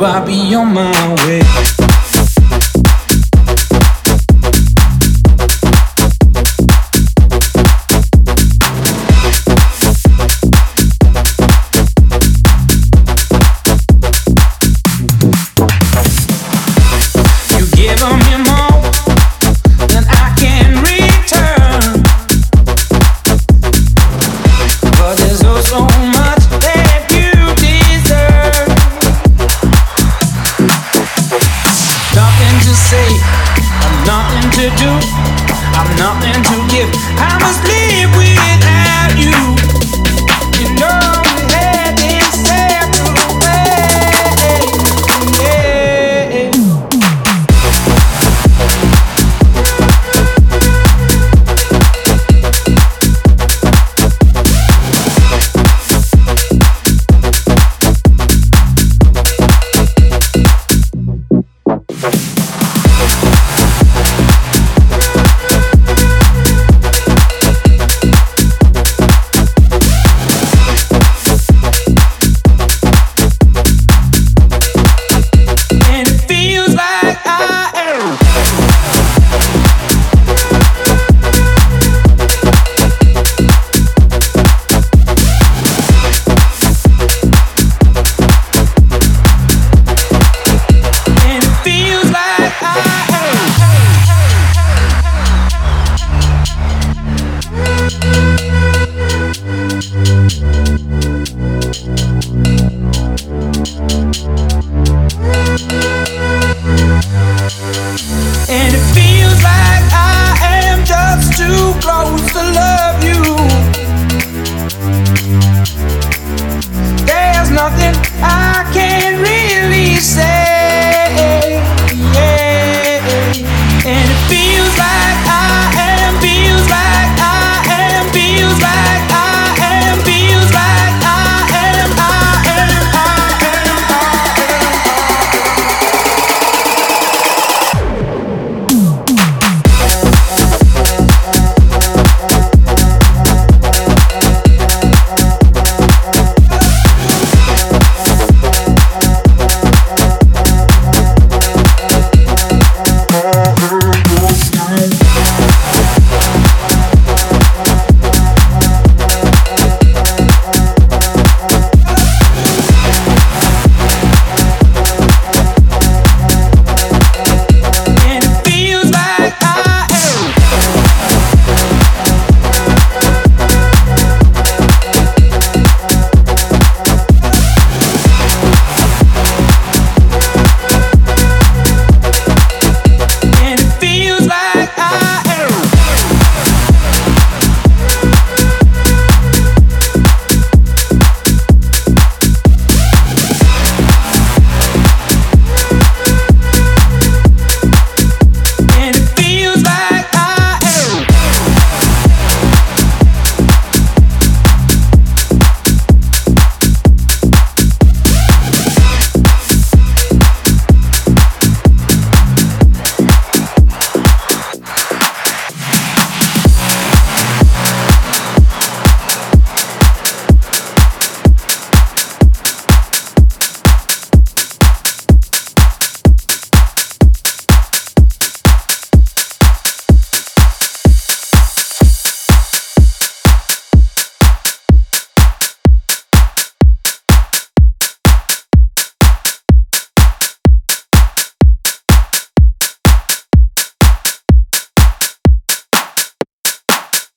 I'll be on my way. Nothing to do, I'm nothing to give. I must live without you.